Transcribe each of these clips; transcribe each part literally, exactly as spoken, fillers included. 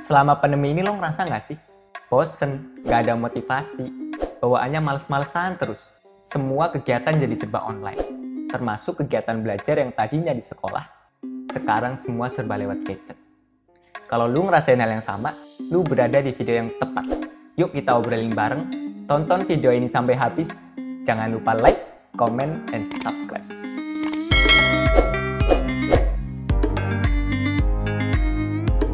Selama pandemi ini lo ngerasa nggak sih? Bosen, nggak ada motivasi, bawaannya males-malesan terus. Semua kegiatan jadi serba online, termasuk kegiatan belajar yang tadinya di sekolah. Sekarang semua serba lewat gadget. Kalau lu ngerasain hal yang sama, lu berada di video yang tepat. Yuk kita obrolin bareng, tonton video ini sampai habis. Jangan lupa like, comment, and subscribe.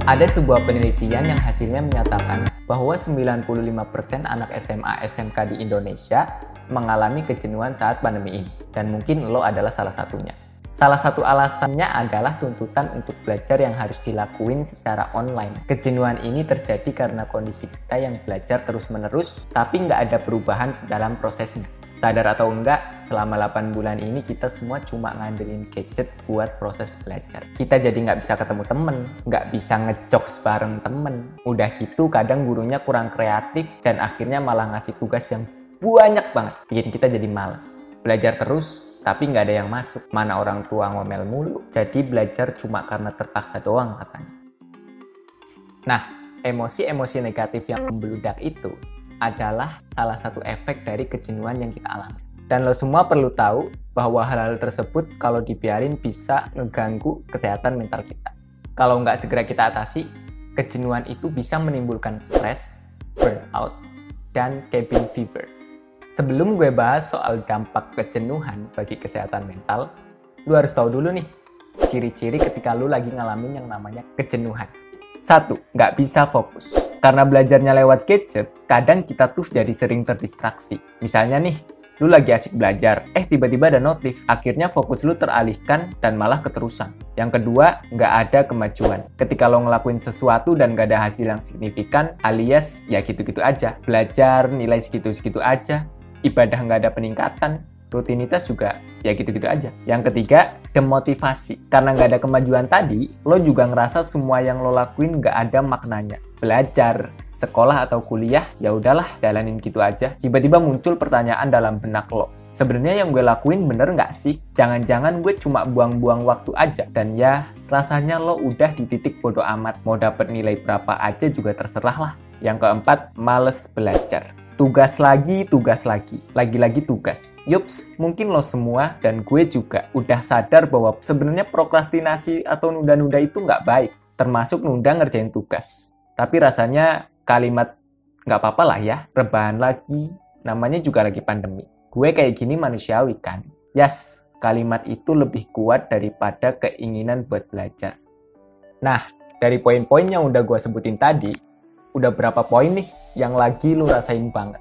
Ada sebuah penelitian yang hasilnya menyatakan bahwa sembilan puluh lima persen anak S M A S M K di Indonesia mengalami kejenuhan saat pandemi ini. Dan mungkin lo adalah salah satunya. Salah satu alasannya adalah tuntutan untuk belajar yang harus dilakuin secara online. Kejenuhan ini terjadi karena kondisi kita yang belajar terus-menerus, tapi nggak ada perubahan dalam prosesnya. Sadar atau enggak, selama delapan bulan ini kita semua cuma ngandelin gadget buat proses belajar. Kita jadi nggak bisa ketemu temen, nggak bisa ngejokes bareng temen. Udah gitu kadang gurunya kurang kreatif dan akhirnya malah ngasih tugas yang banyak banget. Bikin kita jadi males. Belajar terus, tapi nggak ada yang masuk. Mana orang tua ngomel mulu, jadi belajar cuma karena terpaksa doang rasanya. Nah, emosi-emosi negatif yang membeludak itu adalah salah satu efek dari kejenuhan yang kita alami. Dan lo semua perlu tahu bahwa hal-hal tersebut kalau dibiarin bisa ngeganggu kesehatan mental kita. Kalau nggak segera kita atasi, kejenuhan itu bisa menimbulkan stres, burnout, dan cabin fever. Sebelum gue bahas soal dampak kejenuhan bagi kesehatan mental, lo harus tahu dulu nih ciri-ciri ketika lo lagi ngalamin yang namanya kejenuhan. Satu, nggak bisa fokus. Karena belajarnya lewat gadget, kadang kita tuh jadi sering terdistraksi. Misalnya nih, lu lagi asik belajar, eh tiba-tiba ada notif. Akhirnya fokus lu teralihkan dan malah keterusan. Yang kedua, nggak ada kemajuan. Ketika lo ngelakuin sesuatu dan nggak ada hasil yang signifikan, alias ya gitu-gitu aja. Belajar, nilai segitu-segitu aja. Ibadah nggak ada peningkatan. Rutinitas juga ya gitu-gitu aja. Yang ketiga, demotivasi. Karena nggak ada kemajuan tadi, lo juga ngerasa semua yang lo lakuin nggak ada maknanya. Belajar, sekolah atau kuliah, ya udahlah jalanin gitu aja. Tiba-tiba muncul pertanyaan dalam benak lo. Sebenarnya yang gue lakuin bener nggak sih? Jangan-jangan gue cuma buang-buang waktu aja. Dan ya, rasanya lo udah di titik bodo amat. Mau dapet nilai berapa aja juga terserah lah. Yang keempat, males belajar. Tugas lagi, tugas lagi, lagi-lagi tugas. Yups, mungkin lo semua dan gue juga udah sadar bahwa sebenarnya prokrastinasi atau nunda-nunda itu nggak baik, termasuk nunda ngerjain tugas. Tapi rasanya kalimat nggak apa-apa lah ya, rebahan lagi, namanya juga lagi pandemi. Gue kayak gini manusiawi kan? Yes, kalimat itu lebih kuat daripada keinginan buat belajar. Nah, dari poin-poin yang udah gue sebutin tadi, udah berapa poin nih yang lagi lu rasain banget?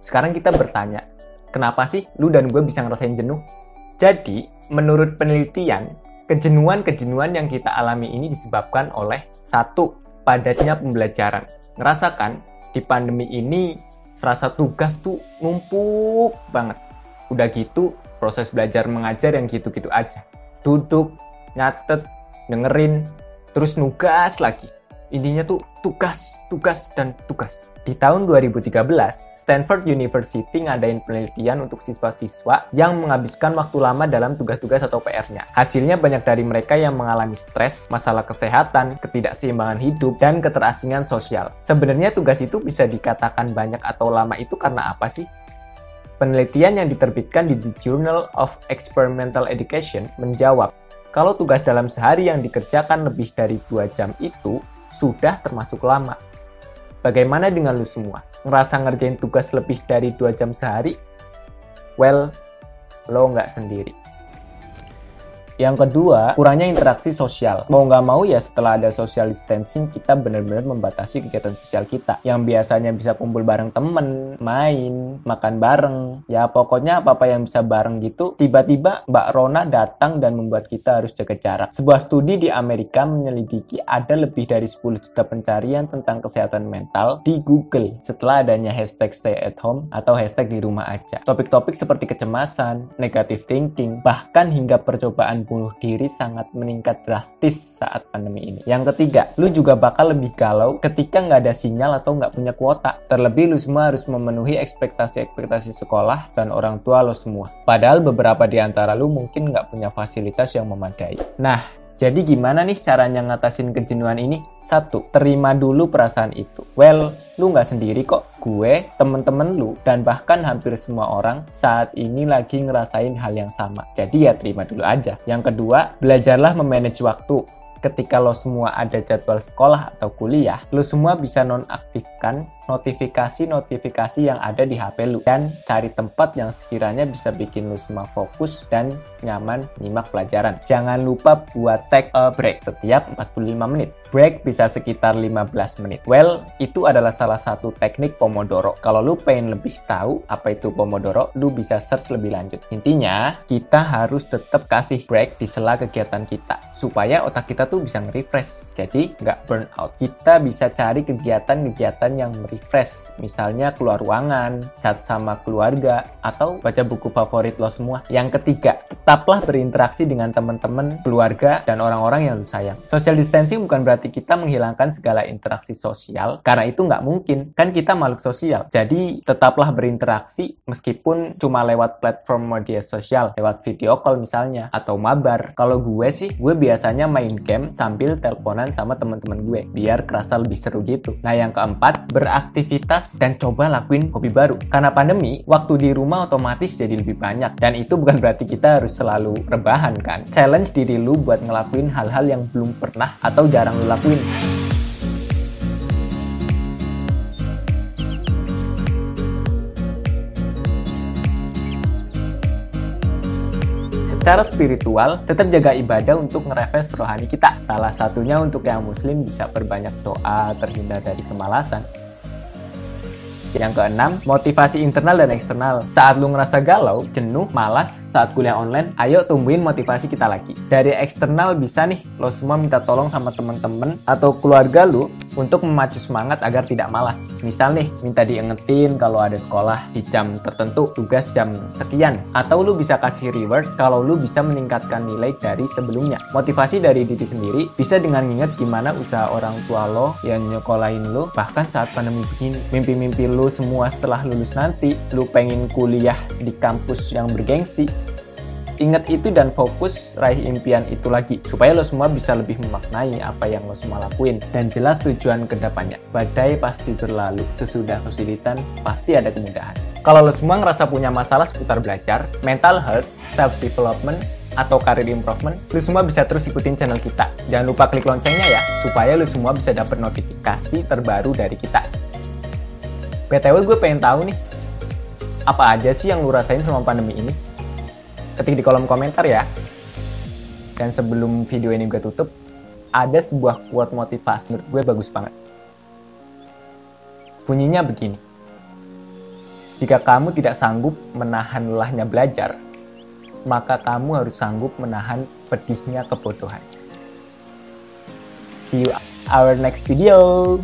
Sekarang kita bertanya, kenapa sih lu dan gue bisa ngerasain jenuh? Jadi, menurut penelitian, kejenuhan-kejenuhan yang kita alami ini disebabkan oleh satu, padatnya pembelajaran. Ngerasakan, di pandemi ini serasa tugas tuh numpuk banget. Udah gitu, proses belajar mengajar yang gitu-gitu aja. Duduk, nyatet, dengerin, terus nugas lagi. Intinya tuh tugas, tugas, dan tugas. Di tahun dua ribu tiga belas, Stanford University ngadain penelitian untuk siswa-siswa yang menghabiskan waktu lama dalam tugas-tugas atau P R-nya. Hasilnya banyak dari mereka yang mengalami stres, masalah kesehatan, ketidakseimbangan hidup, dan keterasingan sosial. Sebenarnya tugas itu bisa dikatakan banyak atau lama itu karena apa sih? Penelitian yang diterbitkan di The Journal of Experimental Education menjawab, kalau tugas dalam sehari yang dikerjakan lebih dari dua jam itu sudah termasuk lama. Bagaimana dengan lu semua? Ngerasa ngerjain tugas lebih dari dua jam sehari? Well, lo nggak sendiri. Yang kedua, kurangnya interaksi sosial. Mau nggak mau ya setelah ada social distancing, kita benar-benar membatasi kegiatan sosial kita. Yang biasanya bisa kumpul bareng temen, main, makan bareng. Ya pokoknya apa-apa yang bisa bareng gitu, tiba-tiba Mbak Rona datang dan membuat kita harus jaga jarak. Sebuah studi di Amerika menyelidiki ada lebih dari sepuluh juta pencarian tentang kesehatan mental di Google setelah adanya hashtag stay at home atau hashtag di rumah aja. Topik-topik seperti kecemasan, negative thinking, bahkan hingga percobaan bunuh diri sangat meningkat drastis saat pandemi ini. Yang ketiga, lu juga bakal lebih galau ketika nggak ada sinyal atau nggak punya kuota. Terlebih lu semua harus memenuhi ekspektasi-ekspektasi sekolah dan orang tua lo semua. Padahal beberapa di antara lu mungkin nggak punya fasilitas yang memadai. Nah, Jadi gimana nih caranya ngatasin kejenuhan ini? Satu, terima dulu perasaan itu. Well, lu nggak sendiri kok. Gue, temen-temen lu, dan bahkan hampir semua orang saat ini lagi ngerasain hal yang sama. Jadi ya terima dulu aja. Yang kedua, belajarlah memanage waktu. Ketika lo semua ada jadwal sekolah atau kuliah, lo semua bisa nonaktifkan notifikasi-notifikasi yang ada di H P lu dan cari tempat yang sekiranya bisa bikin lu semua fokus dan nyaman nyimak pelajaran. Jangan lupa buat take a break setiap empat puluh lima menit. Break bisa sekitar lima belas menit. Well, itu adalah salah satu teknik Pomodoro. Kalau lu pengen lebih tahu apa itu Pomodoro, lu bisa search lebih lanjut. Intinya, kita harus tetap kasih break di sela kegiatan kita supaya otak kita tuh bisa nge-refresh. Jadi, nggak burn out. Kita bisa cari kegiatan-kegiatan yang refresh, misalnya keluar ruangan, chat sama keluarga, atau baca buku favorit lo semua. Yang ketiga, tetaplah berinteraksi dengan teman-teman, keluarga, dan orang-orang yang lo sayang. Social distancing bukan berarti kita menghilangkan segala interaksi sosial, karena itu nggak mungkin, kan kita makhluk sosial. Jadi tetaplah berinteraksi meskipun cuma lewat platform media sosial, lewat video call misalnya, atau mabar. Kalau gue sih, gue biasanya main game sambil teleponan sama teman-teman gue, biar kerasa lebih seru gitu. Nah yang keempat, beraktivitas aktivitas dan coba lakuin hobi baru. Karena pandemi, waktu di rumah otomatis jadi lebih banyak, dan itu bukan berarti kita harus selalu rebahan kan. Challenge diri lu buat ngelakuin hal-hal yang belum pernah atau jarang lu lakuin. Secara spiritual, tetap jaga ibadah untuk nge-refresh rohani kita. Salah satunya untuk yang muslim bisa perbanyak doa, terhindar dari kemalasan. Yang keenam, motivasi internal dan eksternal. Saat lu ngerasa galau, jenuh, malas saat kuliah online, ayo tumbuhin motivasi kita lagi. Dari eksternal bisa nih, lo semua minta tolong sama temen-temen atau keluarga lu untuk memacu semangat agar tidak malas. Misal nih, minta diingetin kalau ada sekolah di jam tertentu, tugas jam sekian. Atau lu bisa kasih reward kalau lu bisa meningkatkan nilai dari sebelumnya. Motivasi dari diri sendiri bisa dengan nginget gimana usaha orang tua lo yang nyekolahin lo, bahkan saat pandemi begini. Mimpi-mimpi lu Lu semua setelah lulus nanti, lu pengen kuliah di kampus yang bergengsi. Ingat itu dan fokus raih impian itu lagi, supaya lo semua bisa lebih memaknai apa yang lo semua lakuin. Dan jelas tujuan kedepannya, badai pasti berlalu, sesudah kesulitan pasti ada kemudahan. Kalau lo semua ngerasa punya masalah seputar belajar, mental health, self-development, atau career improvement, lu semua bisa terus ikutin channel kita. Jangan lupa klik loncengnya ya, supaya lu semua bisa dapat notifikasi terbaru dari kita. B T W gue pengen tahu nih, apa aja sih yang lu rasain selama pandemi ini? Ketik di kolom komentar ya. Dan sebelum video ini gue tutup, ada sebuah quote motivasi menurut gue bagus banget. Bunyinya begini. Jika kamu tidak sanggup menahan lelahnya belajar, maka kamu harus sanggup menahan pedihnya kebodohan. See you our next video.